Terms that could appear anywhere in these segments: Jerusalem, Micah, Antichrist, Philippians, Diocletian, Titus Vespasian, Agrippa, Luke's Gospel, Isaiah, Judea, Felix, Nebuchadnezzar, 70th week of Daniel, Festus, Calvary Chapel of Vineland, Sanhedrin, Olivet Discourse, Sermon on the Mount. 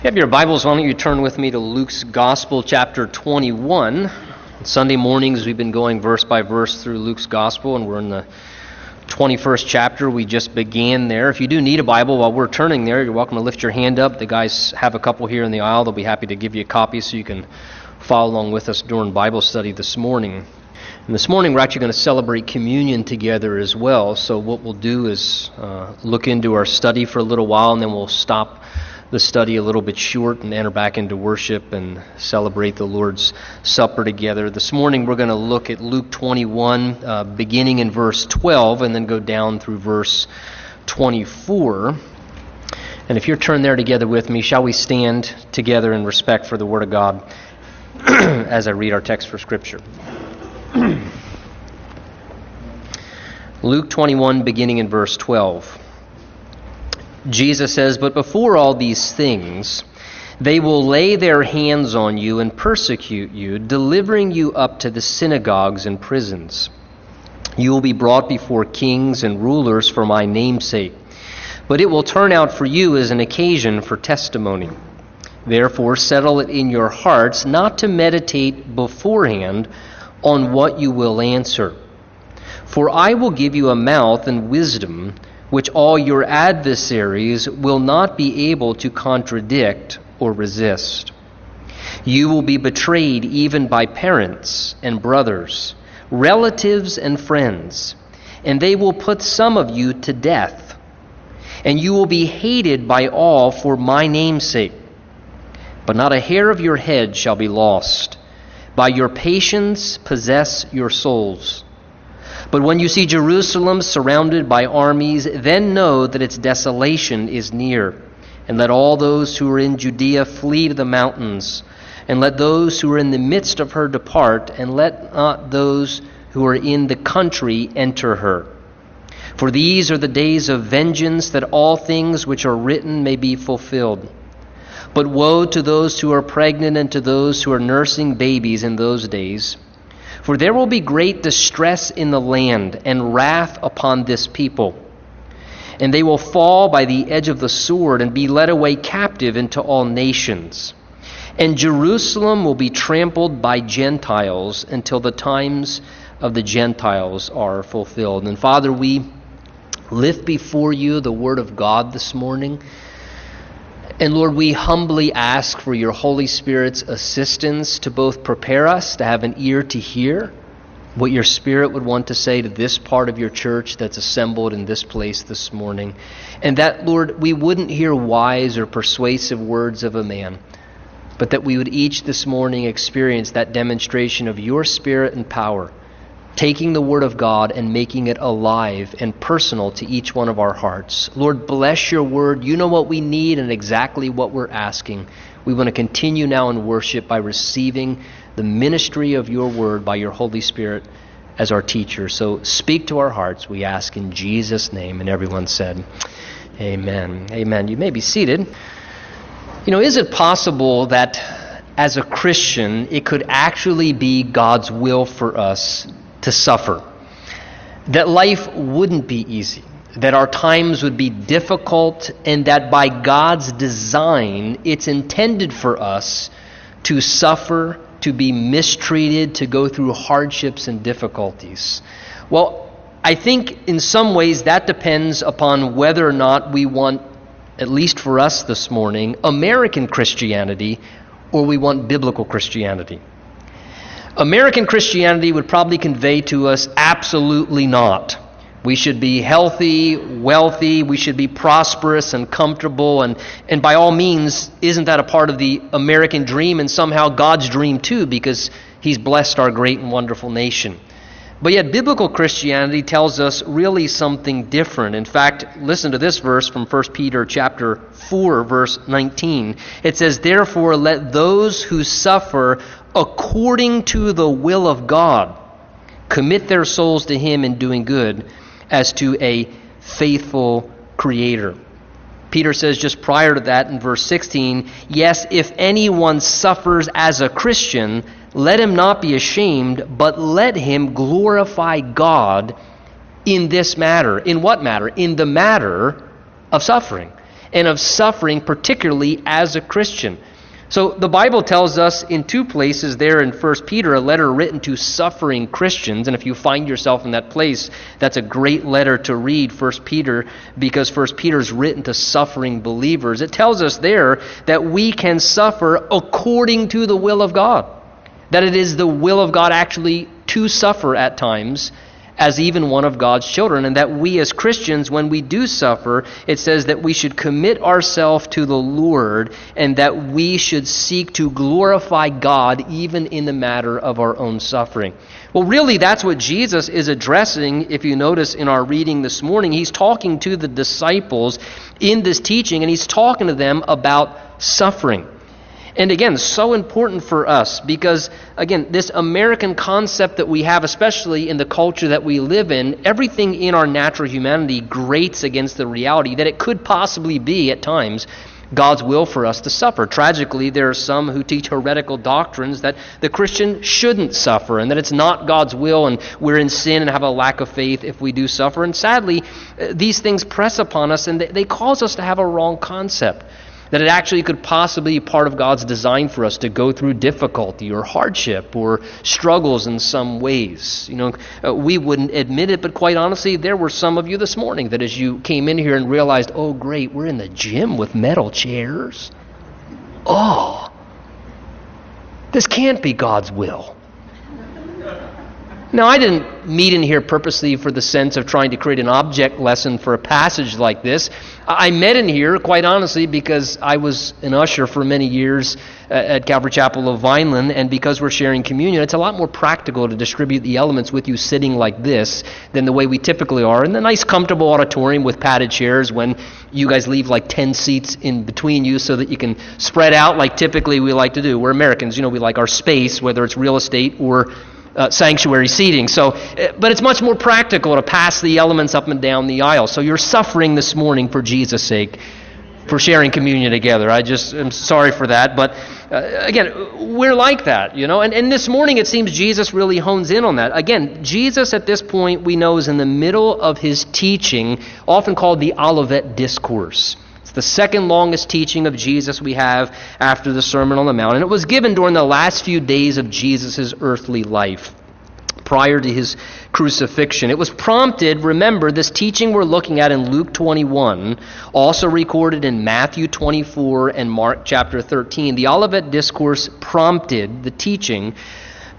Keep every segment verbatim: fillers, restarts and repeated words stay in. If you have your Bibles, why don't you turn with me to Luke's Gospel, chapter twenty-one. On Sunday mornings, we've been going verse by verse through Luke's Gospel, and we're in the twenty-first chapter. We just began there. If you do need a Bible while we're turning there, you're welcome to lift your hand up. The guys have a couple here in the aisle. They'll be happy to give you a copy so you can follow along with us during Bible study this morning. And this morning, we're actually going to celebrate communion together as well. So what we'll do is uh, look into our study for a little while, and then we'll stop the study a little bit short and enter back into worship and celebrate the Lord's Supper together. This morning we're going to look at Luke twenty-one, uh, beginning in verse twelve, and then go down through verse twenty-four. And if you're turned there together with me, shall we stand together in respect for the Word of God as I read our text for Scripture? Luke twenty-one, beginning in verse twelve. Jesus says, "But before all these things, they will lay their hands on you and persecute you, delivering you up to the synagogues and prisons. You will be brought before kings and rulers for my name's sake, but it will turn out for you as an occasion for testimony. Therefore, settle it in your hearts not to meditate beforehand on what you will answer. For I will give you a mouth and wisdom which all your adversaries will not be able to contradict or resist. You will be betrayed even by parents and brothers, relatives and friends, and they will put some of you to death. And you will be hated by all for my name's sake. But not a hair of your head shall be lost. By your patience possess your souls. But when you see Jerusalem surrounded by armies, then know that its desolation is near. And let all those who are in Judea flee to the mountains. And let those who are in the midst of her depart. And let not those who are in the country enter her. For these are the days of vengeance, that all things which are written may be fulfilled. But woe to those who are pregnant and to those who are nursing babies in those days. For there will be great distress in the land, and wrath upon this people. And they will fall by the edge of the sword, and be led away captive into all nations. And Jerusalem will be trampled by Gentiles until the times of the Gentiles are fulfilled." And Father, we lift before you the Word of God this morning. And Lord, we humbly ask for your Holy Spirit's assistance to both prepare us to have an ear to hear what your Spirit would want to say to this part of your church that's assembled in this place this morning. And that, Lord, we wouldn't hear wise or persuasive words of a man, but that we would each this morning experience that demonstration of your Spirit and power, taking the Word of God and making it alive and personal to each one of our hearts. Lord, bless your Word. You know what we need and exactly what we're asking. We want to continue now in worship by receiving the ministry of your Word by your Holy Spirit as our teacher. So speak to our hearts, we ask in Jesus' name. And everyone said, amen. Amen. You may be seated. You know, is it possible that as a Christian, it could actually be God's will for us to suffer, that life wouldn't be easy, that our times would be difficult, and that by God's design, it's intended for us to suffer, to be mistreated, to go through hardships and difficulties? Well, I think in some ways that depends upon whether or not we want, at least for us this morning, American Christianity, or we want biblical Christianity. American Christianity would probably convey to us, absolutely not. We should be healthy, wealthy, we should be prosperous and comfortable, and, and by all means, isn't that a part of the American dream, and somehow God's dream too, because he's blessed our great and wonderful nation. But yet biblical Christianity tells us really something different. In fact, listen to this verse from First Peter chapter four, verse nineteen. It says, "Therefore let those who suffer according to the will of God commit their souls to him in doing good as to a faithful creator." Peter says just prior to that in verse sixteen, "Yes, if anyone suffers as a Christian, let him not be ashamed, but let him glorify God in this matter." In what matter? In the matter of suffering. and of suffering, particularly as a Christian. So the Bible tells us in two places there in First Peter, a letter written to suffering Christians. And if you find yourself in that place, that's a great letter to read, First Peter, because First Peter is written to suffering believers. It tells us there that we can suffer according to the will of God, that it is the will of God actually to suffer at times as even one of God's children, and that we as Christians, when we do suffer, it says that we should commit ourselves to the Lord and that we should seek to glorify God even in the matter of our own suffering. Well, really, that's what Jesus is addressing, if you notice in our reading this morning. He's talking to the disciples in this teaching, and he's talking to them about suffering. And again, so important for us because, again, this American concept that we have, especially in the culture that we live in, everything in our natural humanity grates against the reality that it could possibly be, at times, God's will for us to suffer. Tragically, there are some who teach heretical doctrines that the Christian shouldn't suffer and that it's not God's will and we're in sin and have a lack of faith if we do suffer. And sadly, these things press upon us and they cause us to have a wrong concept, that it actually could possibly be part of God's design for us to go through difficulty or hardship or struggles in some ways. You know, uh, we wouldn't admit it, but quite honestly, there were some of you this morning that as you came in here and realized, oh, great, we're in the gym with metal chairs. Oh, this can't be God's will. Now, I didn't meet in here purposely for the sense of trying to create an object lesson for a passage like this. I met in here, quite honestly, because I was an usher for many years at Calvary Chapel of Vineland, and because we're sharing communion, it's a lot more practical to distribute the elements with you sitting like this than the way we typically are in the nice, comfortable auditorium with padded chairs when you guys leave like ten seats in between you so that you can spread out like typically we like to do. We're Americans, you know, we like our space, whether it's real estate or Uh, sanctuary seating. So, but it's much more practical to pass the elements up and down the aisle. So you're suffering this morning for Jesus' sake, for sharing communion together. I just am sorry for that. But uh, again, we're like that, you know. And, and this morning it seems Jesus really hones in on that. Again, Jesus at this point we know is in the middle of his teaching, often called the Olivet Discourse. The second longest teaching of Jesus we have after the Sermon on the Mount. And it was given during the last few days of Jesus' earthly life, prior to his crucifixion. It was prompted, remember, this teaching we're looking at in Luke twenty-one, also recorded in Matthew twenty-four and Mark chapter thirteen. The Olivet Discourse prompted the teaching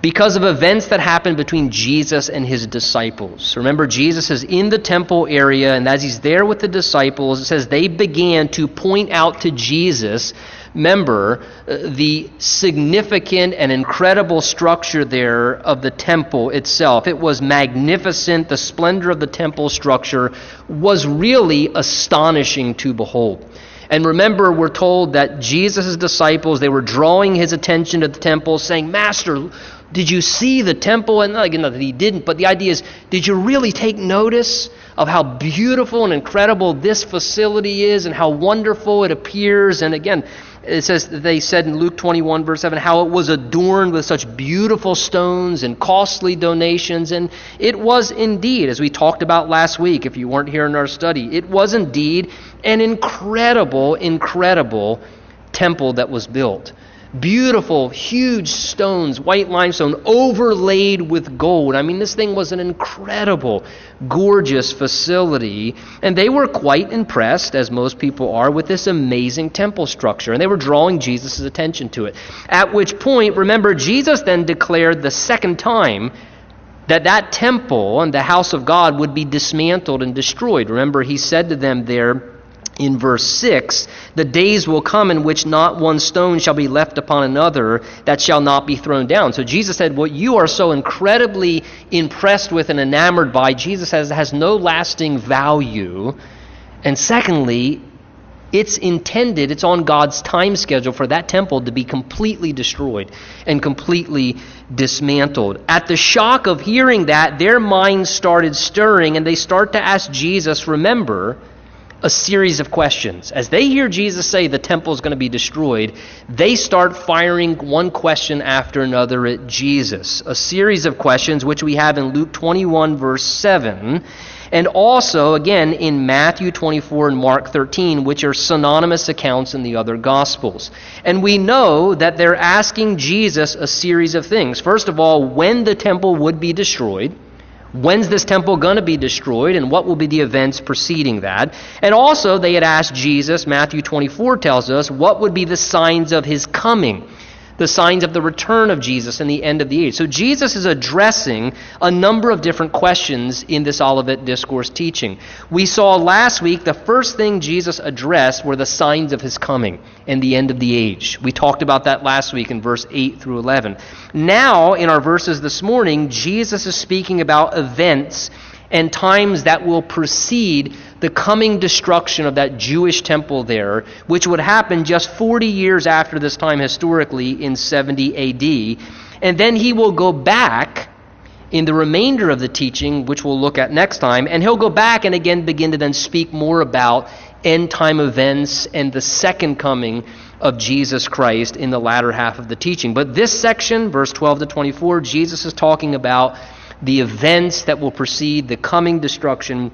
because of events that happened between Jesus and his disciples. Remember, Jesus is in the temple area, and as he's there with the disciples, it says they began to point out to Jesus, remember, the significant and incredible structure there of the temple itself. It was magnificent. The splendor of the temple structure was really astonishing to behold. And remember, we're told that Jesus' disciples, they were drawing his attention to the temple, saying, "Master, did you see the temple?" And again, not that he didn't, but the idea is, did you really take notice of how beautiful and incredible this facility is and how wonderful it appears? And again, it says they said in Luke twenty-one, verse seven, how it was adorned with such beautiful stones and costly donations. And it was indeed, as we talked about last week, if you weren't here in our study, it was indeed an incredible, incredible temple that was built. Beautiful, huge stones, white limestone, overlaid with gold. I mean, this thing was an incredible, gorgeous facility. And they were quite impressed, as most people are, with this amazing temple structure. And they were drawing Jesus' attention to it. At which point, remember, Jesus then declared the second time that that temple and the house of God would be dismantled and destroyed. Remember, he said to them there, in verse six, the days will come in which not one stone shall be left upon another that shall not be thrown down. So Jesus said, what you are so incredibly impressed with and enamored by, Jesus says, has no lasting value. And secondly, it's intended, it's on God's time schedule for that temple to be completely destroyed and completely dismantled. At the shock of hearing that, their minds started stirring and they start to ask Jesus, remember, a series of questions. As they hear Jesus say the temple is going to be destroyed, they start firing one question after another at Jesus. A series of questions which we have in Luke twenty-one, verse seven, and also, again, in Matthew twenty-four and Mark thirteen, which are synonymous accounts in the other Gospels. And we know that they're asking Jesus a series of things. First of all, when the temple would be destroyed. When's this temple going to be destroyed, and what will be the events preceding that? And also, they had asked Jesus, Matthew twenty-four tells us, what would be the signs of his coming, the signs of the return of Jesus and the end of the age. So Jesus is addressing a number of different questions in this Olivet Discourse teaching. We saw last week the first thing Jesus addressed were the signs of his coming and the end of the age. We talked about that last week in verse eight through eleven. Now, in our verses this morning, Jesus is speaking about events and times that will precede the coming destruction of that Jewish temple there, which would happen just forty years after this time historically in seventy A D. And then he will go back in the remainder of the teaching, which we'll look at next time, and he'll go back and again begin to then speak more about end-time events and the second coming of Jesus Christ in the latter half of the teaching. But this section, verse twelve to twenty-four, Jesus is talking about the events that will precede the coming destruction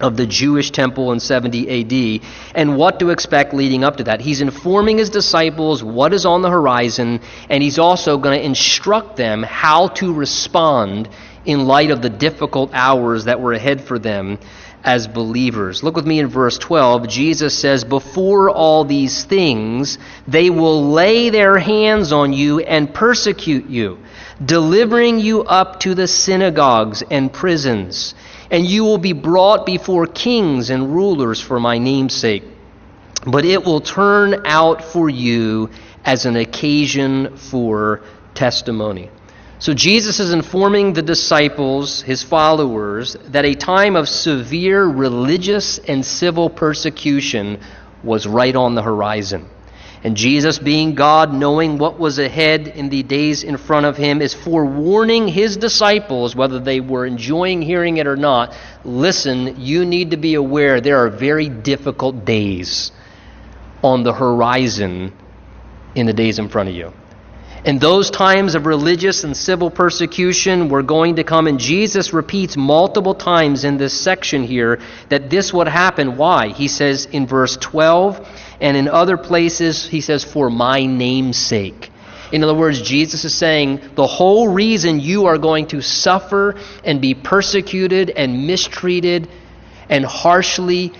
of the Jewish temple in seventy A D, and what to expect leading up to that. He's informing his disciples what is on the horizon, and he's also going to instruct them how to respond in light of the difficult hours that were ahead for them as believers. Look with me in verse twelve. Jesus says, "Before all these things, they will lay their hands on you and persecute you, delivering you up to the synagogues and prisons, and you will be brought before kings and rulers for my name's sake. But it will turn out for you as an occasion for testimony." So Jesus is informing the disciples, his followers, that a time of severe religious and civil persecution was right on the horizon. And Jesus, being God, knowing what was ahead in the days in front of him, is forewarning his disciples, whether they were enjoying hearing it or not, listen, you need to be aware there are very difficult days on the horizon in the days in front of you. And those times of religious and civil persecution were going to come. And Jesus repeats multiple times in this section here that this would happen. Why? He says in verse twelve, and in other places, he says, for my name's sake. In other words, Jesus is saying the whole reason you are going to suffer and be persecuted and mistreated and harshly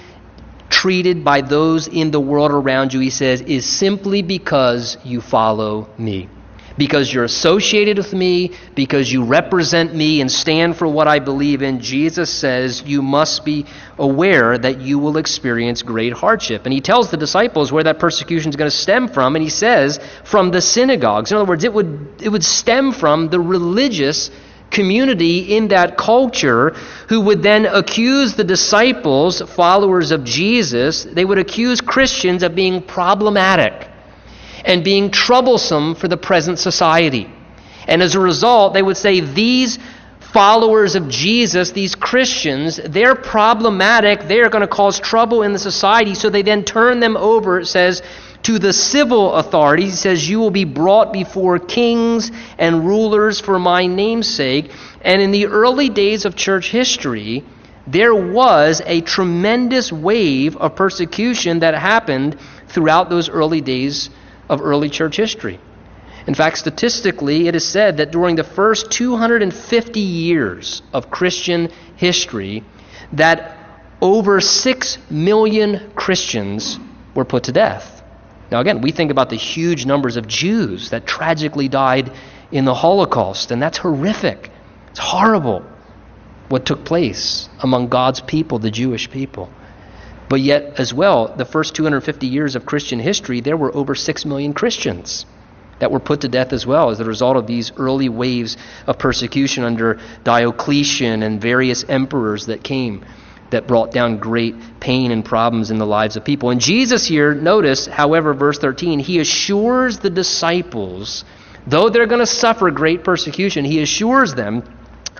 treated by those in the world around you, he says, is simply because you follow me. Because you're associated with me, because you represent me and stand for what I believe in, Jesus says you must be aware that you will experience great hardship. And he tells the disciples where that persecution is going to stem from, and he says, from the synagogues. In other words, it would, it would stem from the religious community in that culture, who would then accuse the disciples, followers of Jesus, they would accuse Christians of being problematic and being troublesome for the present society. And as a result, they would say these followers of Jesus, these Christians, they're problematic, they're going to cause trouble in the society, so they then turn them over, it says, to the civil authorities. He says, you will be brought before kings and rulers for my name's sake. And in the early days of church history, there was a tremendous wave of persecution that happened throughout those early days of early church history. In fact, statistically, it is said that during the first two hundred fifty years of Christian history, that over six million Christians were put to death. Now again, we think about the huge numbers of Jews that tragically died in the Holocaust, and that's horrific. It's horrible what took place among God's people, the Jewish people. But yet, as well, the first two hundred fifty years of Christian history, there were over six million Christians that were put to death as well as the result of these early waves of persecution under Diocletian and various emperors that came that brought down great pain and problems in the lives of people. And Jesus here, notice, however, verse thirteen, he assures the disciples, though they're going to suffer great persecution, he assures them,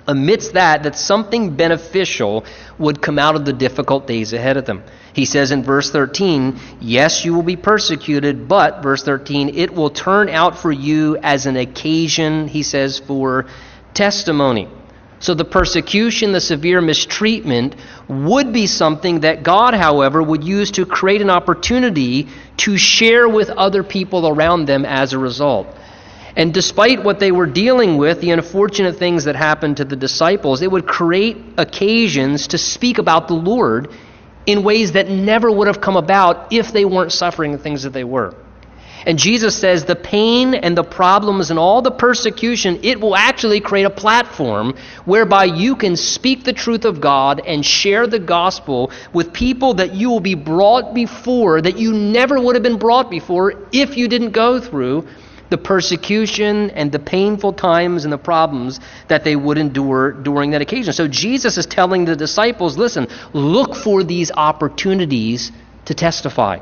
amidst that, that something beneficial would come out of the difficult days ahead of them. He says in verse thirteen, yes, you will be persecuted, but, verse thirteen, it will turn out for you as an occasion, he says, for testimony. So the persecution, the severe mistreatment, would be something that God, however, would use to create an opportunity to share with other people around them as a result. And despite what they were dealing with, the unfortunate things that happened to the disciples, it would create occasions to speak about the Lord in ways that never would have come about if they weren't suffering the things that they were. And Jesus says the pain and the problems and all the persecution, it will actually create a platform whereby you can speak the truth of God and share the gospel with people that you will be brought before, that you never would have been brought before if you didn't go through the persecution and the painful times and the problems that they would endure during that occasion. So Jesus is telling the disciples, listen, look for these opportunities to testify.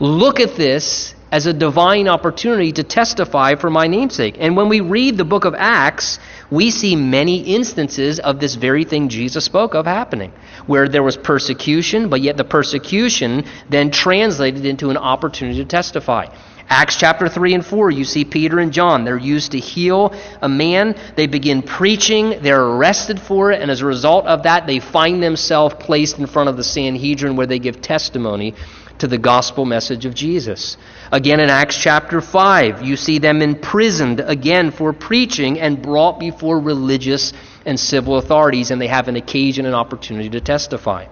Look at this as a divine opportunity to testify for my name's sake. And when we read the book of Acts, we see many instances of this very thing Jesus spoke of happening, where there was persecution, but yet the persecution then translated into an opportunity to testify. Acts chapter three and four, you see Peter and John. They're used to heal a man. They begin preaching. They're arrested for it. And as a result of that, they find themselves placed in front of the Sanhedrin where they give testimony to the gospel message of Jesus. Again, in Acts chapter five, you see them imprisoned again for preaching and brought before religious and civil authorities. And they have an occasion and opportunity to testify.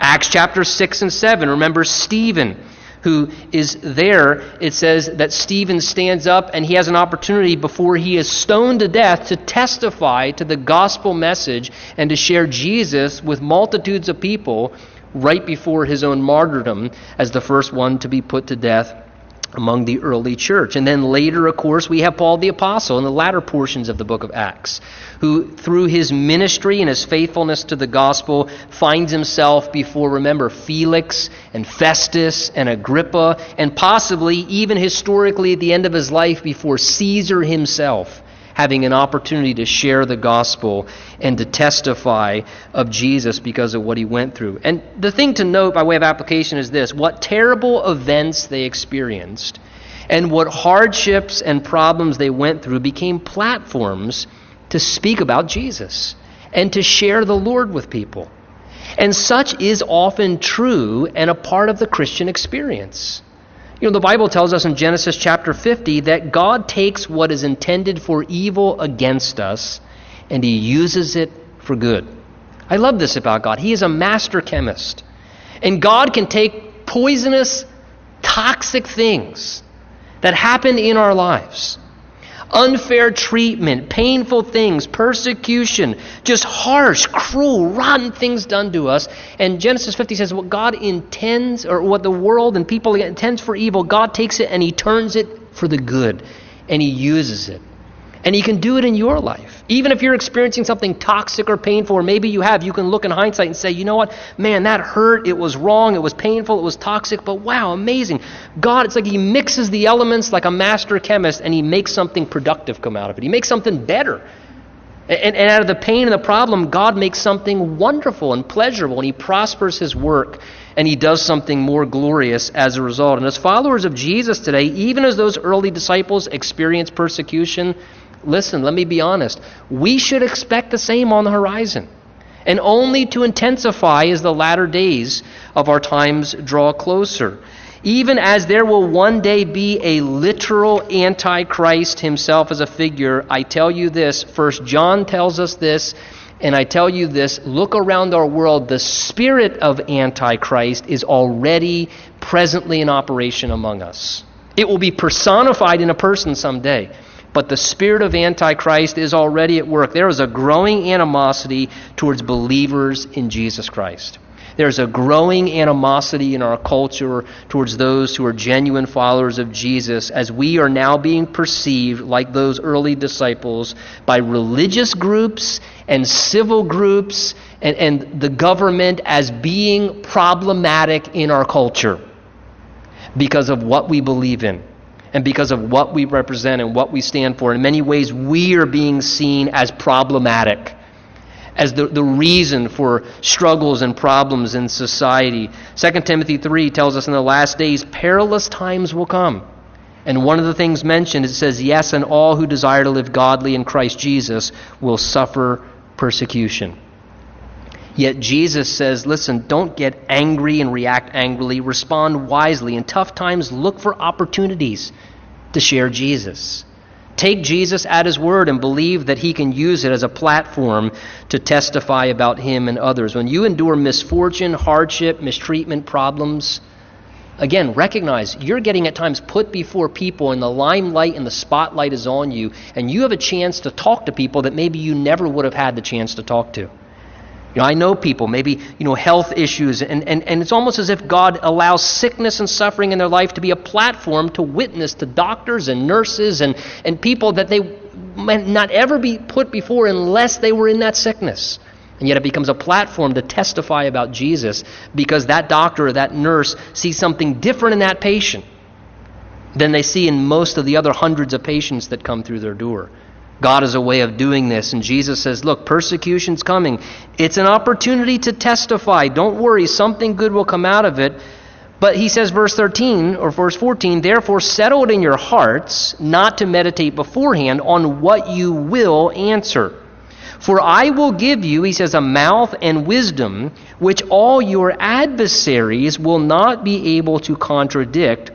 Acts chapter six and seven, remember Stephen, who is there. It says that Stephen stands up and he has an opportunity before he is stoned to death to testify to the gospel message and to share Jesus with multitudes of people right before his own martyrdom as the first one to be put to death among the early church. And then later, of course, we have Paul the Apostle in the latter portions of the book of Acts, who through his ministry and his faithfulness to the gospel finds himself before, remember, Felix and Festus and Agrippa, and possibly even historically at the end of his life before Caesar himself, having an opportunity to share the gospel and to testify of Jesus because of what he went through. And the thing to note by way of application is this: what terrible events they experienced and what hardships and problems they went through became platforms to speak about Jesus and to share the Lord with people. And such is often true and a part of the Christian experience. You know, the Bible tells us in Genesis chapter fifty that God takes what is intended for evil against us and he uses it for good. I love this about God. He is a master chemist. And God can take poisonous, toxic things that happen in our lives, unfair treatment, painful things, persecution, just harsh, cruel, rotten things done to us. And Genesis fifty says what God intends, or what the world and people intends for evil, God takes it and he turns it for the good, and he uses it. And he can do it in your life. Even if you're experiencing something toxic or painful, or maybe you have, you can look in hindsight and say, you know what, man, that hurt, it was wrong, it was painful, it was toxic, but wow, amazing. God, it's like he mixes the elements like a master chemist and he makes something productive come out of it. He makes something better. And, and out of the pain and the problem, God makes something wonderful and pleasurable, and he prospers his work, and he does something more glorious as a result. And as followers of Jesus today, even as those early disciples experience persecution, listen, let me be honest. We should expect the same on the horizon, and only to intensify as the latter days of our times draw closer. Even as there will one day be a literal Antichrist himself as a figure, I tell you this, First John tells us this, and I tell you this, look around our world, the spirit of Antichrist is already presently in operation among us. It will be personified in a person someday. But the spirit of Antichrist is already at work. There is a growing animosity towards believers in Jesus Christ. There's a growing animosity in our culture towards those who are genuine followers of Jesus, as we are now being perceived like those early disciples by religious groups and civil groups and, and the government as being problematic in our culture because of what we believe in and because of what we represent and what we stand for. In many ways, we are being seen as problematic, as the, the reason for struggles and problems in society. Second Timothy three tells us in the last days, perilous times will come. And one of the things mentioned, it says, yes, and all who desire to live godly in Christ Jesus will suffer persecution. Yet Jesus says, listen, don't get angry and react angrily. Respond wisely. In tough times, look for opportunities to share Jesus. Take Jesus at his word and believe that he can use it as a platform to testify about him and others. When you endure misfortune, hardship, mistreatment, problems, again, recognize you're getting at times put before people, and the limelight and the spotlight is on you, and you have a chance to talk to people that maybe you never would have had the chance to talk to. You know, I know people, maybe, you know, health issues, and, and, and it's almost as if God allows sickness and suffering in their life to be a platform to witness to doctors and nurses and, and people that they might not ever be put before unless they were in that sickness. And yet it becomes a platform to testify about Jesus because that doctor or that nurse sees something different in that patient than they see in most of the other hundreds of patients that come through their door. God is a way of doing this. And Jesus says, look, persecution's coming. It's an opportunity to testify. Don't worry, something good will come out of it. But he says, verse thirteen or verse fourteen, therefore settle it in your hearts not to meditate beforehand on what you will answer. For I will give you, he says, a mouth and wisdom which all your adversaries will not be able to contradict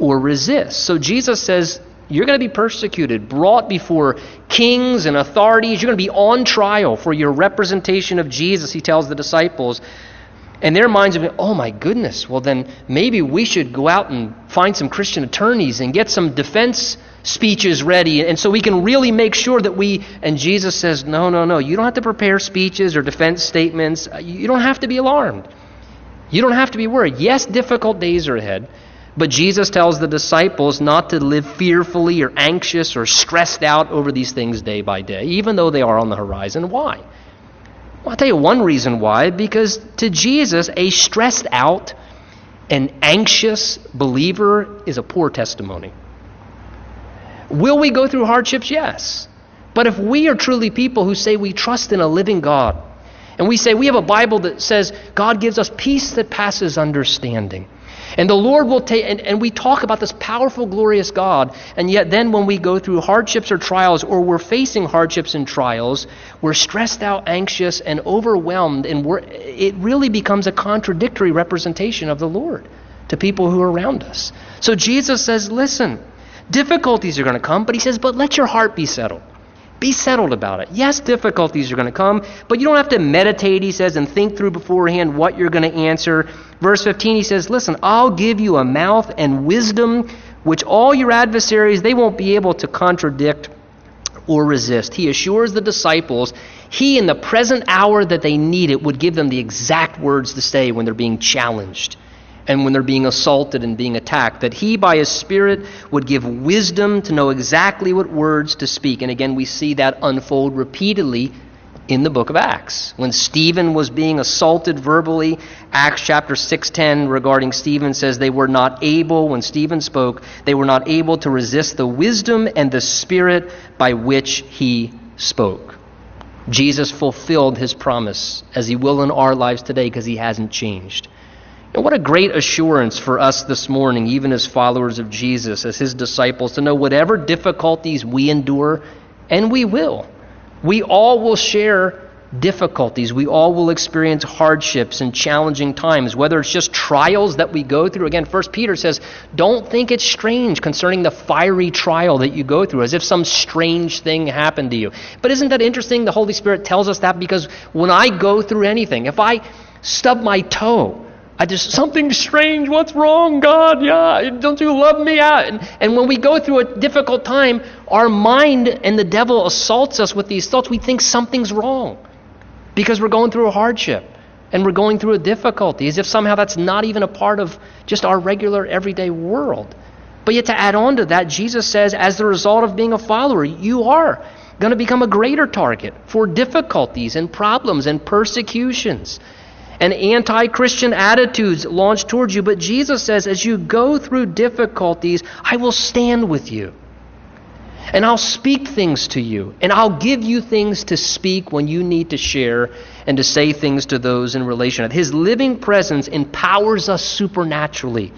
or resist. So Jesus says, you're going to be persecuted, brought before kings and authorities. You're going to be on trial for your representation of Jesus, he tells the disciples. And their minds are going, oh my goodness, well then maybe we should go out and find some Christian attorneys and get some defense speeches ready. And so we can really make sure that we, and Jesus says, no, no, no, you don't have to prepare speeches or defense statements. You don't have to be alarmed. You don't have to be worried. Yes, difficult days are ahead. But Jesus tells the disciples not to live fearfully or anxious or stressed out over these things day by day, even though they are on the horizon. Why? Well, I'll tell you one reason why. Because to Jesus, a stressed out and anxious believer is a poor testimony. Will we go through hardships? Yes. But if we are truly people who say we trust in a living God, and we say we have a Bible that says God gives us peace that passes understanding, and the Lord will take, and, and we talk about this powerful, glorious God, and yet then when we go through hardships or trials, or we're facing hardships and trials, we're stressed out, anxious, and overwhelmed, and we're, it really becomes a contradictory representation of the Lord to people who are around us. So Jesus says, listen, difficulties are going to come, but he says, but let your heart be settled. Be settled about it. Yes, difficulties are going to come, but you don't have to meditate, he says, and think through beforehand what you're going to answer. Verse fifteen, he says, listen, I'll give you a mouth and wisdom which all your adversaries, they won't be able to contradict or resist. He assures the disciples he, in the present hour that they need it, would give them the exact words to say when they're being challenged and when they're being assaulted and being attacked, that he by his Spirit would give wisdom to know exactly what words to speak. And again, we see that unfold repeatedly in the book of Acts. When Stephen was being assaulted verbally, Acts chapter six ten regarding Stephen says they were not able, when Stephen spoke, they were not able to resist the wisdom and the Spirit by which he spoke. Jesus fulfilled his promise, as he will in our lives today, because he hasn't changed. And what a great assurance for us this morning, even as followers of Jesus, as his disciples, to know whatever difficulties we endure, and we will. We all will share difficulties. We all will experience hardships and challenging times, whether it's just trials that we go through. Again, First Peter says, don't think it's strange concerning the fiery trial that you go through, as if some strange thing happened to you. But isn't that interesting? The Holy Spirit tells us that, because when I go through anything, if I stub my toe, I just, something strange, what's wrong, God? Yeah, don't you love me? Yeah. And, and when we go through a difficult time, our mind and the devil assaults us with these thoughts. We think something's wrong because we're going through a hardship and we're going through a difficulty, as if somehow that's not even a part of just our regular everyday world. But yet to add on to that, Jesus says, as the result of being a follower, you are going to become a greater target for difficulties and problems and persecutions. and anti-Christian attitudes launched towards you. But Jesus says, as you go through difficulties, I will stand with you. And I'll speak things to you. And I'll give you things to speak when you need to share and to say things to those in relation. His living presence empowers us supernaturally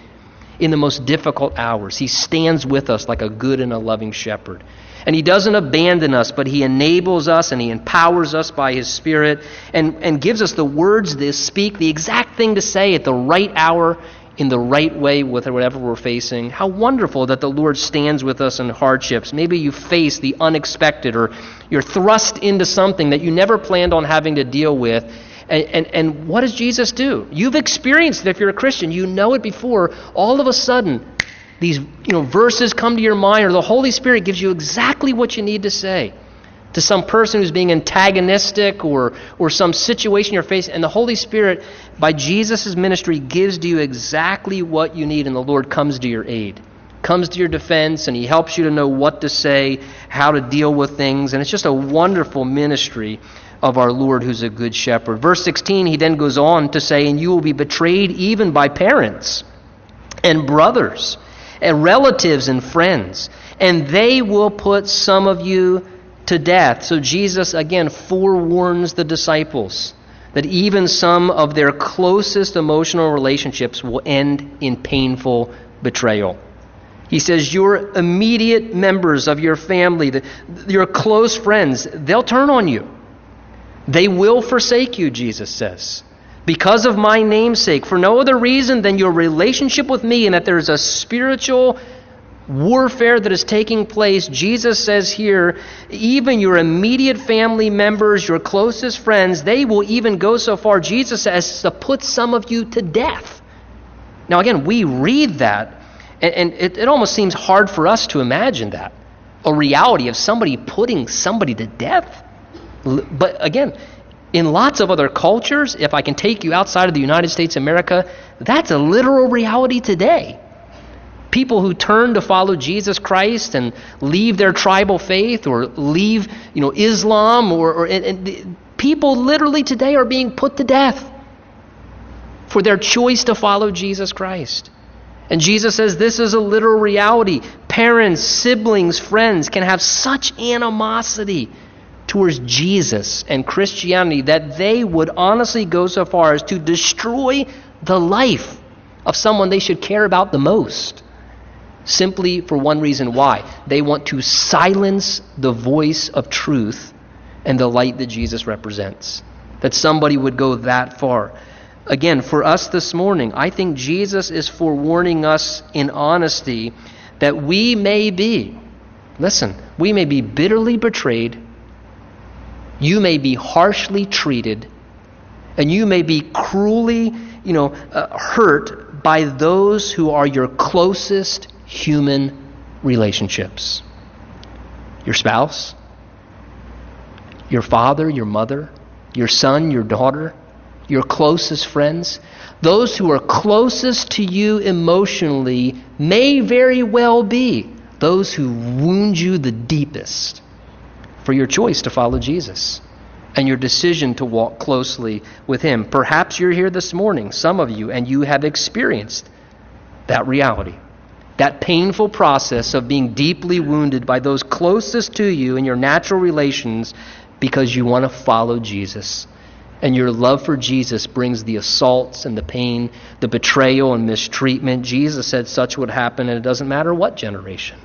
in the most difficult hours. He stands with us like a good and a loving shepherd. And he doesn't abandon us, but he enables us and he empowers us by his Spirit and, and gives us the words to speak, the exact thing to say at the right hour in the right way with whatever we're facing. How wonderful that the Lord stands with us in hardships. Maybe you face the unexpected, or you're thrust into something that you never planned on having to deal with. And, and, and what does Jesus do? You've experienced it if you're a Christian. You know it before. All of a sudden, these you know verses come to your mind, or the Holy Spirit gives you exactly what you need to say to some person who's being antagonistic or, or some situation you're facing. And the Holy Spirit, by Jesus' ministry, gives to you exactly what you need, and the Lord comes to your aid, comes to your defense, and he helps you to know what to say, how to deal with things. And it's just a wonderful ministry of our Lord, who's a good shepherd. Verse sixteen, he then goes on to say, and you will be betrayed even by parents and brothers and relatives and friends, and they will put some of you to death. So Jesus again forewarns the disciples that even some of their closest emotional relationships will end in painful betrayal. He says your immediate members of your family, the, your close friends, they'll turn on you. They will forsake you, Jesus says, because of my namesake, for no other reason than your relationship with me, and that there's a spiritual warfare that is taking place. Jesus says here, even your immediate family members, your closest friends, they will even go so far, Jesus says, to put some of you to death. Now again, we read that, and, and it, it almost seems hard for us to imagine that, a reality of somebody putting somebody to death. But again, in lots of other cultures, if I can take you outside of the United States of America, that's a literal reality today. People who turn to follow Jesus Christ and leave their tribal faith, or leave, you know, Islam, or, or and, and people literally today are being put to death for their choice to follow Jesus Christ. And Jesus says this is a literal reality. Parents, siblings, friends can have such animosity towards Jesus and Christianity that they would honestly go so far as to destroy the life of someone they should care about the most. Simply for one reason why. They want to silence the voice of truth and the light that Jesus represents. That somebody would go that far. Again, for us this morning, I think Jesus is forewarning us in honesty that we may be, listen, we may be bitterly betrayed, you may be harshly treated, and you may be cruelly, you know, uh, hurt by those who are your closest human relationships. Your spouse, your father, your mother, your son, your daughter, your closest friends. Those who are closest to you emotionally may very well be those who wound you the deepest for your choice to follow Jesus and your decision to walk closely with him. Perhaps you're here this morning, some of you, and you have experienced that reality. That painful process of being deeply wounded by those closest to you in your natural relations because you want to follow Jesus. And your love for Jesus brings the assaults and the pain, the betrayal and mistreatment. Jesus said such would happen, and it doesn't matter what generation.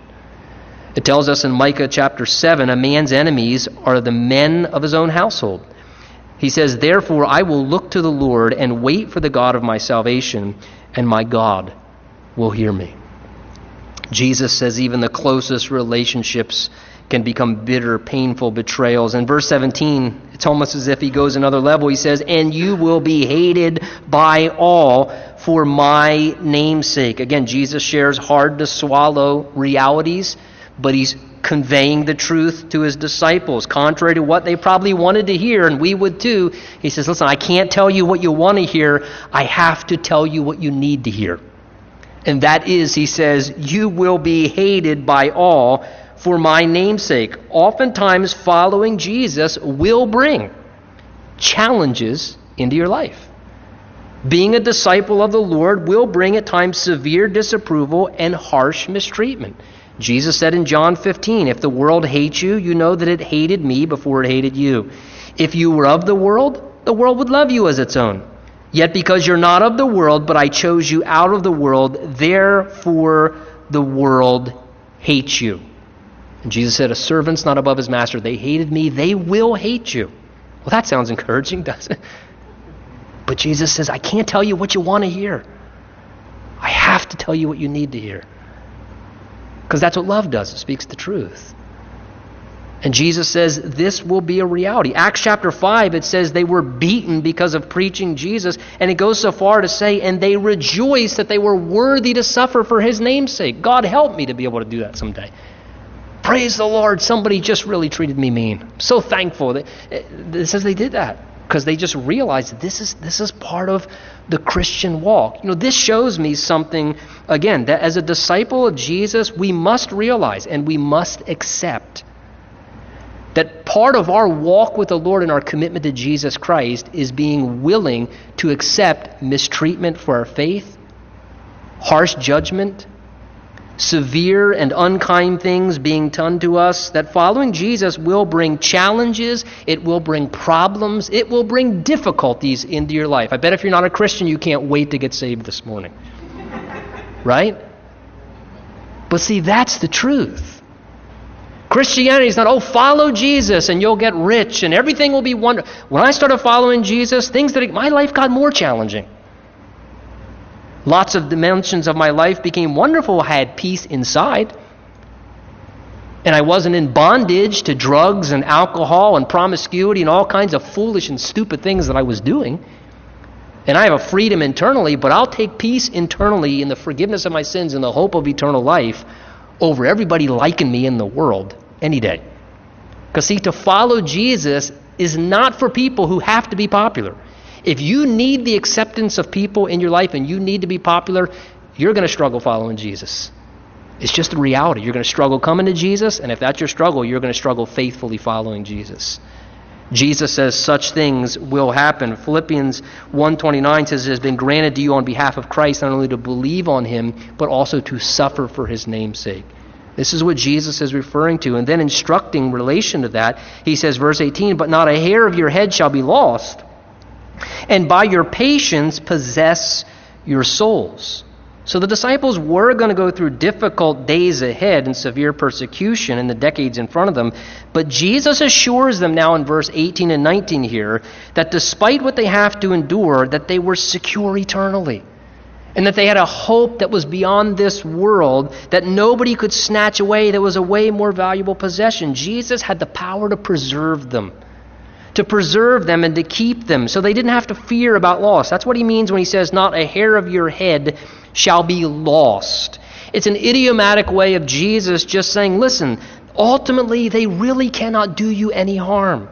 It tells us in Micah chapter seven, a man's enemies are the men of his own household. He says, therefore I will look to the Lord and wait for the God of my salvation, and my God will hear me. Jesus says even the closest relationships can become bitter, painful betrayals. In verse seventeen, it's almost as if he goes another level. He says, and you will be hated by all for my name's sake. Again, Jesus shares hard to swallow realities, but he's conveying the truth to his disciples, contrary to what they probably wanted to hear, and we would too. He says, listen, I can't tell you what you want to hear. I have to tell you what you need to hear. And that is, he says, you will be hated by all for my namesake. Oftentimes, following Jesus will bring challenges into your life. Being a disciple of the Lord will bring at times severe disapproval and harsh mistreatment. Jesus said in John fifteen, if the world hates you, you know that it hated me before it hated you. If you were of the world, the world would love you as its own. Yet because you're not of the world, but I chose you out of the world, therefore the world hates you. And Jesus said, a servant's not above his master. They hated me, they will hate you. Well, that sounds encouraging, doesn't it? But Jesus says, I can't tell you what you want to hear. I have to tell you what you need to hear. Because that's what love does. It speaks the truth. And Jesus says this will be a reality. Acts chapter five, it says they were beaten because of preaching Jesus. And it goes so far to say, and they rejoiced that they were worthy to suffer for his name's sake. God help me to be able to do that someday. Praise the Lord, somebody just really treated me mean. I'm so thankful. That, it says they did that because they just realized that this is, this is part of the Christian walk. You know, this shows me something, again, that as a disciple of Jesus, we must realize and we must accept that part of our walk with the Lord and our commitment to Jesus Christ is being willing to accept mistreatment for our faith, harsh judgment, severe and unkind things being done to us, that following Jesus will bring challenges, it will bring problems, it will bring difficulties into your life. I bet if you're not a Christian, you can't wait to get saved this morning. Right? But see, that's the truth. Christianity is not, oh, follow Jesus and you'll get rich and everything will be wonderful. When I started following Jesus, things that my life got more challenging. Lots of dimensions of my life became wonderful. I had peace inside. And I wasn't in bondage to drugs and alcohol and promiscuity and all kinds of foolish and stupid things that I was doing. And I have a freedom internally, but I'll take peace internally in the forgiveness of my sins and the hope of eternal life over everybody liking me in the world any day. Because see, to follow Jesus is not for people who have to be popular. If you need the acceptance of people in your life and you need to be popular, you're going to struggle following Jesus. It's just the reality. You're going to struggle coming to Jesus, and if that's your struggle, you're going to struggle faithfully following Jesus. Jesus says such things will happen. Philippians one twenty-nine says it has been granted to you on behalf of Christ not only to believe on him, but also to suffer for his name's sake. This is what Jesus is referring to. And then instructing relation to that, he says, verse eighteen, but not a hair of your head shall be lost, and by your patience possess your souls. So the disciples were going to go through difficult days ahead and severe persecution in the decades in front of them. But Jesus assures them now in verse eighteen and nineteen here that despite what they have to endure, that they were secure eternally. And that they had a hope that was beyond this world, that nobody could snatch away. There was a way more valuable possession. Jesus had the power to preserve them. to preserve them and to keep them, so they didn't have to fear about loss. That's what he means when he says, not a hair of your head shall be lost. It's an idiomatic way of Jesus just saying, listen, ultimately they really cannot do you any harm.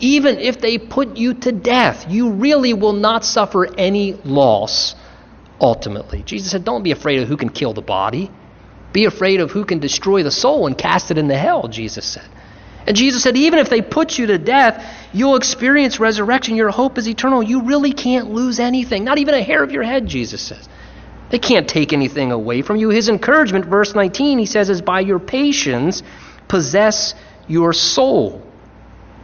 Even if they put you to death, you really will not suffer any loss ultimately. Jesus said, don't be afraid of who can kill the body. Be afraid of who can destroy the soul and cast it into hell, Jesus said. And Jesus said, even if they put you to death, you'll experience resurrection. Your hope is eternal. You really can't lose anything, not even a hair of your head, Jesus says. They can't take anything away from you. His encouragement, verse nineteen, he says, is by your patience possess your soul.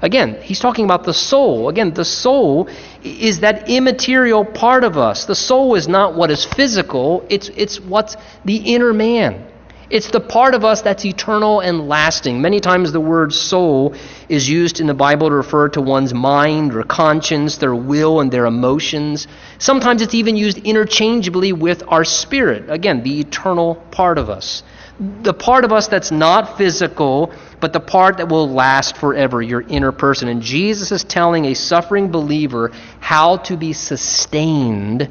Again, he's talking about the soul. Again, the soul is that immaterial part of us. The soul is not what is physical. It's, it's what's the inner man. It's the part of us that's eternal and lasting. Many times the word soul is used in the Bible to refer to one's mind or conscience, their will and their emotions. Sometimes it's even used interchangeably with our spirit. Again, the eternal part of us. The part of us that's not physical, but the part that will last forever, your inner person. And Jesus is telling a suffering believer how to be sustained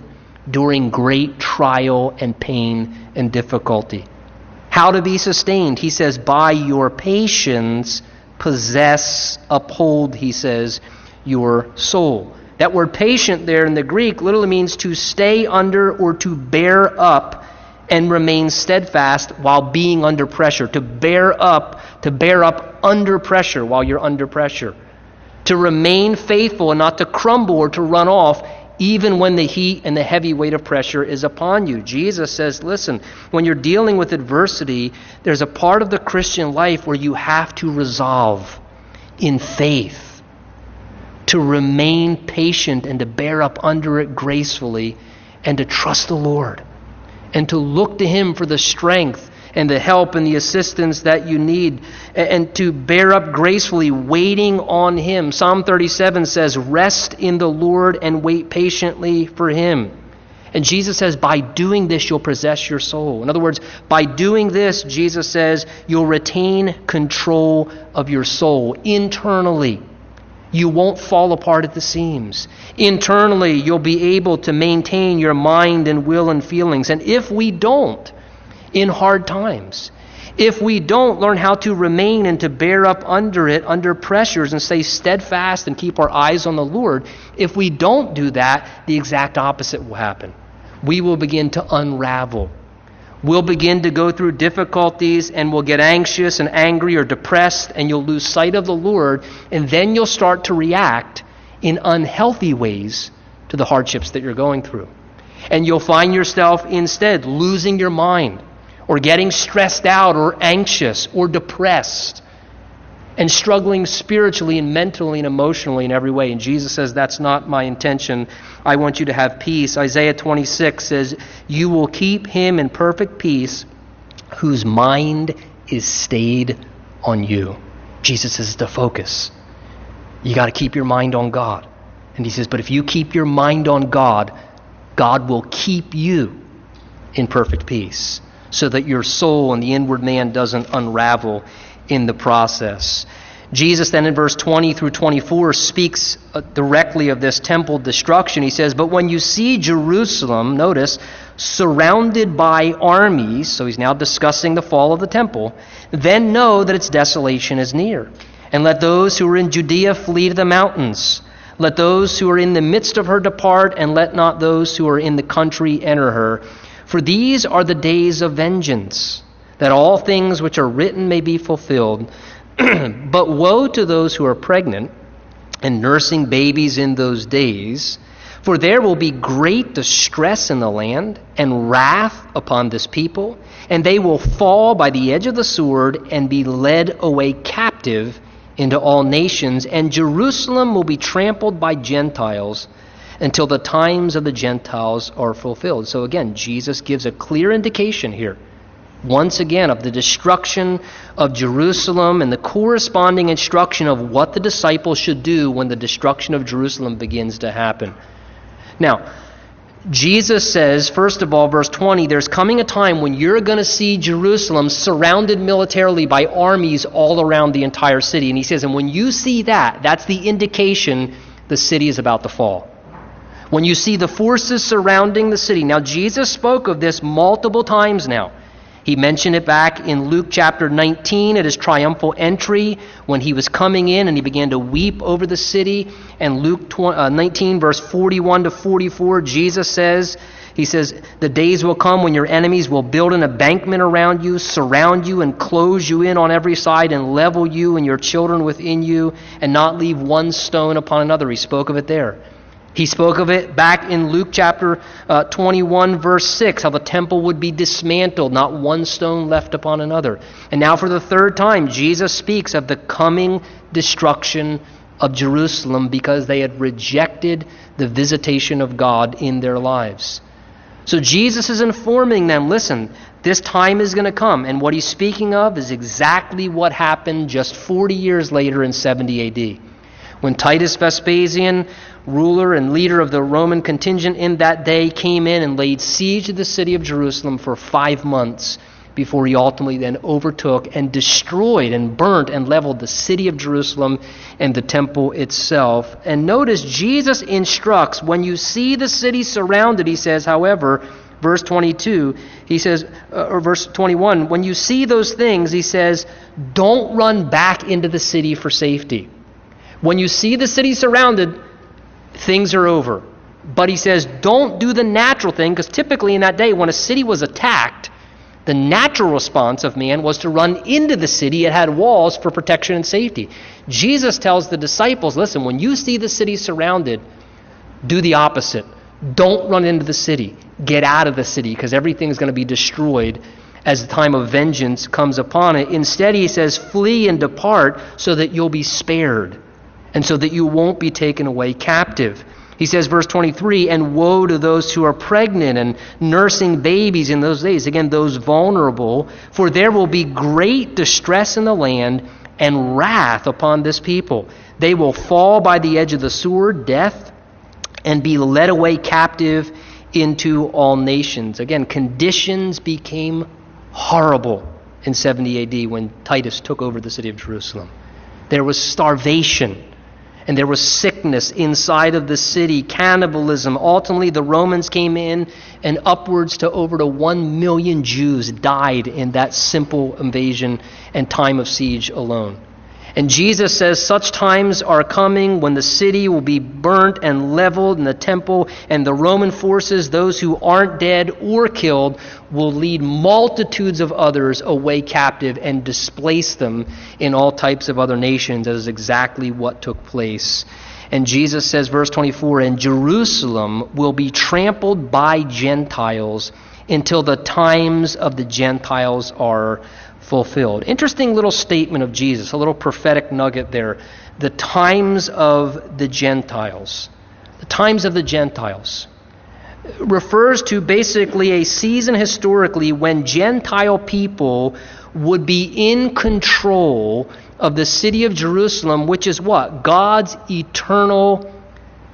during great trial and pain and difficulty. How to be sustained? He says, by your patience, possess, uphold, he says, your soul. That word patient there in the Greek literally means to stay under or to bear up and remain steadfast while being under pressure. To bear up, to bear up under pressure while you're under pressure. To remain faithful and not to crumble or to run off even when the heat and the heavy weight of pressure is upon you. Jesus says, listen, when you're dealing with adversity, there's a part of the Christian life where you have to resolve in faith to remain patient and to bear up under it gracefully and to trust the Lord and to look to Him for the strength and the help and the assistance that you need, and to bear up gracefully, waiting on Him. Psalm thirty-seven says, rest in the Lord and wait patiently for Him. And Jesus says, by doing this, you'll possess your soul. In other words, by doing this, Jesus says, you'll retain control of your soul internally. You won't fall apart at the seams. Internally, you'll be able to maintain your mind and will and feelings. And if we don't, in hard times, if we don't learn how to remain and to bear up under it, under pressures, and stay steadfast and keep our eyes on the Lord, if we don't do that, the exact opposite will happen. We will begin to unravel. We'll begin to go through difficulties, and we'll get anxious and angry or depressed, and you'll lose sight of the Lord, and then you'll start to react in unhealthy ways to the hardships that you're going through. And you'll find yourself instead losing your mind, or getting stressed out or anxious or depressed and struggling spiritually and mentally and emotionally in every way. And Jesus says, that's not my intention. I want you to have peace. Isaiah twenty-six says, you will keep him in perfect peace whose mind is stayed on you. Jesus is the focus. You got to keep your mind on God. And he says, but if you keep your mind on God, God will keep you in perfect peace, so that your soul and the inward man doesn't unravel in the process. Jesus then in verse twenty through twenty-four speaks directly of this temple destruction. He says, but when you see Jerusalem, notice, surrounded by armies, so he's now discussing the fall of the temple, then know that its desolation is near. And let those who are in Judea flee to the mountains. Let those who are in the midst of her depart, and let not those who are in the country enter her. For these are the days of vengeance, that all things which are written may be fulfilled. But woe to those who are pregnant and nursing babies in those days, for there will be great distress in the land and wrath upon this people, and they will fall by the edge of the sword and be led away captive into all nations, and Jerusalem will be trampled by Gentiles until the times of the Gentiles are fulfilled. So again, Jesus gives a clear indication here, once again, of the destruction of Jerusalem and the corresponding instruction of what the disciples should do when the destruction of Jerusalem begins to happen. Now, Jesus says, first of all, verse twenty, there's coming a time when you're going to see Jerusalem surrounded militarily by armies all around the entire city. And he says, and when you see that, that's the indication the city is about to fall. When you see the forces surrounding the city. Now, Jesus spoke of this multiple times now. He mentioned it back in Luke chapter nineteen at his triumphal entry when he was coming in and he began to weep over the city. And Luke nineteen, verse forty-one to forty-four, Jesus says, he says, the days will come when your enemies will build an embankment around you, surround you, and close you in on every side, and level you and your children within you, and not leave one stone upon another. He spoke of it there. He spoke of it back in Luke chapter uh, twenty-one, verse six, how the temple would be dismantled, not one stone left upon another. And now for the third time, Jesus speaks of the coming destruction of Jerusalem because they had rejected the visitation of God in their lives. So Jesus is informing them, listen, this time is going to come. And what he's speaking of is exactly what happened just forty years later in seventy A D, when Titus Vespasian, ruler and leader of the Roman contingent in that day, came in and laid siege to the city of Jerusalem for five months before he ultimately then overtook and destroyed and burnt and leveled the city of Jerusalem and the temple itself. And notice Jesus instructs, when you see the city surrounded, he says, however, verse twenty-two, he says, or verse twenty-one, when you see those things, he says, don't run back into the city for safety. When you see the city surrounded, things are over. But he says, don't do the natural thing, because typically in that day, when a city was attacked, the natural response of man was to run into the city. It had walls for protection and safety. Jesus tells the disciples, listen, when you see the city surrounded, Do the opposite. Don't run into the city. Get out of the city, because everything's going to be destroyed as the time of vengeance comes upon it. Instead, he says, flee and depart so that you'll be spared and so that you won't be taken away captive. He says, verse twenty-three, and woe to those who are pregnant and nursing babies in those days. Again, those vulnerable, for there will be great distress in the land and wrath upon this people. They will fall by the edge of the sword, death, and be led away captive into all nations. Again, conditions became horrible in seventy A D when Titus took over the city of Jerusalem. There was starvation, and there was sickness inside of the city, cannibalism. Ultimately, the Romans came in, and upwards to over to one million Jews died in that simple invasion and time of siege alone. And Jesus says, such times are coming when the city will be burnt and leveled, and the temple and the Roman forces, those who aren't dead or killed, will lead multitudes of others away captive and displace them in all types of other nations. That is exactly what took place. And Jesus says, verse twenty-four, and Jerusalem will be trampled by Gentiles until the times of the Gentiles are fulfilled. Interesting little statement of Jesus, a little prophetic nugget there. The times of the Gentiles. The times of the Gentiles refers to basically a season historically when Gentile people would be in control of the city of Jerusalem, which is what? God's eternal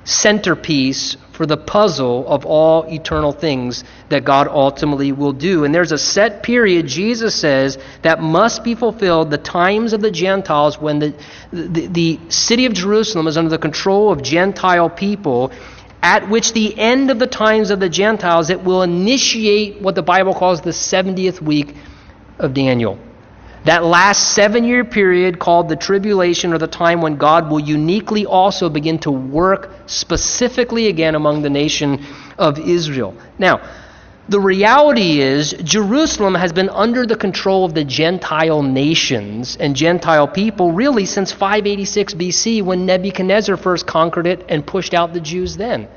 centerpiece for the puzzle of all eternal things that God ultimately will do. And there's a set period, Jesus says, that must be fulfilled, the times of the Gentiles, when the, the, the city of Jerusalem is under the control of Gentile people, at which the end of the times of the Gentiles, it will initiate what the Bible calls the seventieth week of Daniel. That last seven-year period called the tribulation, or the time when God will uniquely also begin to work specifically again among the nation of Israel. Now, the reality is Jerusalem has been under the control of the Gentile nations and Gentile people really since five eighty-six B C when Nebuchadnezzar first conquered it and pushed out the Jews then.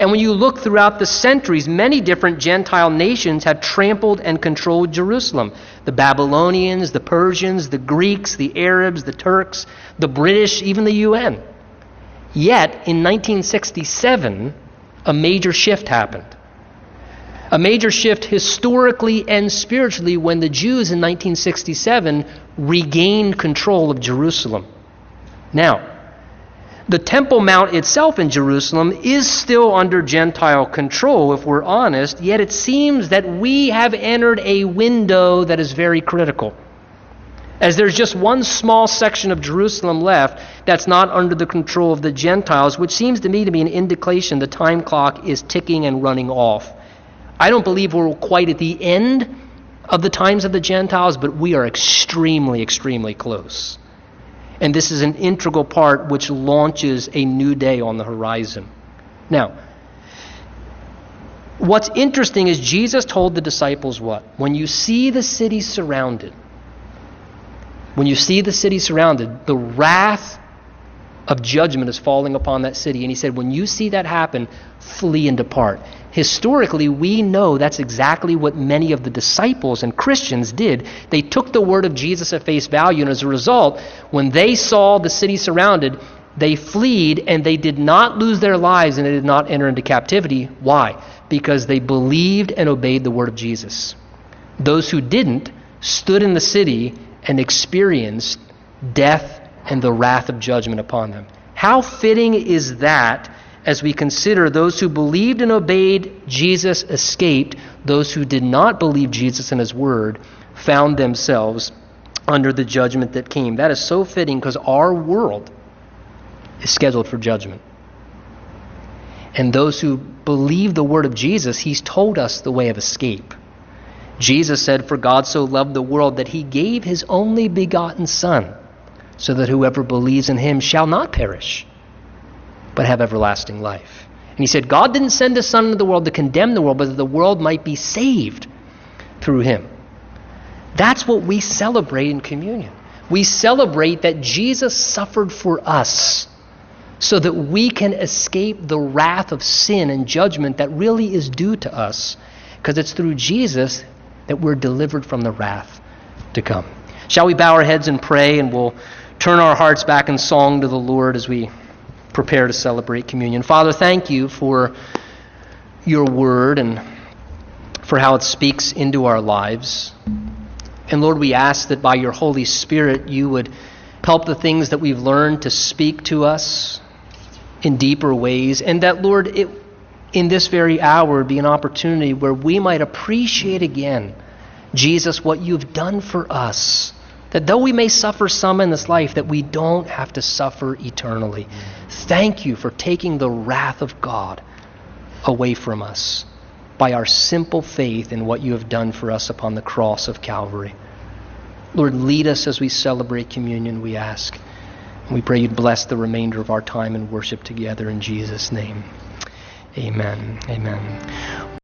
And when you look throughout the centuries, many different Gentile nations have trampled and controlled Jerusalem. The Babylonians, the Persians, the Greeks, the Arabs, the Turks, the British, even the U N. Yet, in nineteen sixty-seven, a major shift happened. A major shift historically and spiritually when the Jews in nineteen sixty-seven regained control of Jerusalem. Now, the Temple Mount itself in Jerusalem is still under Gentile control, if we're honest, yet it seems that we have entered a window that is very critical. As there's just one small section of Jerusalem left that's not under the control of the Gentiles, which seems to me to be an indication the time clock is ticking and running off. I don't believe we're quite at the end of the times of the Gentiles, but we are extremely, extremely close. And this is an integral part which launches a new day on the horizon. Now, what's interesting is Jesus told the disciples what? When you see the city surrounded, when you see the city surrounded, the wrath of judgment is falling upon that city. And he said, when you see that happen, flee and depart. Historically, we know that's exactly what many of the disciples and Christians did. They took the word of Jesus at face value, and as a result, when they saw the city surrounded, they fled, and they did not lose their lives, and they did not enter into captivity. Why? Because they believed and obeyed the word of Jesus. Those who didn't stood in the city and experienced death and the wrath of judgment upon them. How fitting is that? As we consider those who believed and obeyed Jesus escaped, those who did not believe Jesus and his word found themselves under the judgment that came. That is so fitting because our world is scheduled for judgment. And those who believe the word of Jesus, he's told us the way of escape. Jesus said, "For God so loved the world that he gave his only begotten Son, so that whoever believes in him shall not perish, but have everlasting life." And he said, God didn't send his Son into the world to condemn the world, but that the world might be saved through him. That's what we celebrate in communion. We celebrate that Jesus suffered for us so that we can escape the wrath of sin and judgment that really is due to us, because it's through Jesus that we're delivered from the wrath to come. Shall we bow our heads and pray, and we'll turn our hearts back in song to the Lord as we prepare to celebrate communion. Father, thank you for your word and for how it speaks into our lives. And Lord, we ask that by your Holy Spirit, you would help the things that we've learned to speak to us in deeper ways. And that, Lord, it, in this very hour would be an opportunity where we might appreciate again, Jesus, what you've done for us. That though we may suffer some in this life, that we don't have to suffer eternally. Thank you for taking the wrath of God away from us by our simple faith in what you have done for us upon the cross of Calvary. Lord, lead us as we celebrate communion, we ask. And we pray you'd bless the remainder of our time and worship together in Jesus' name. Amen. Amen.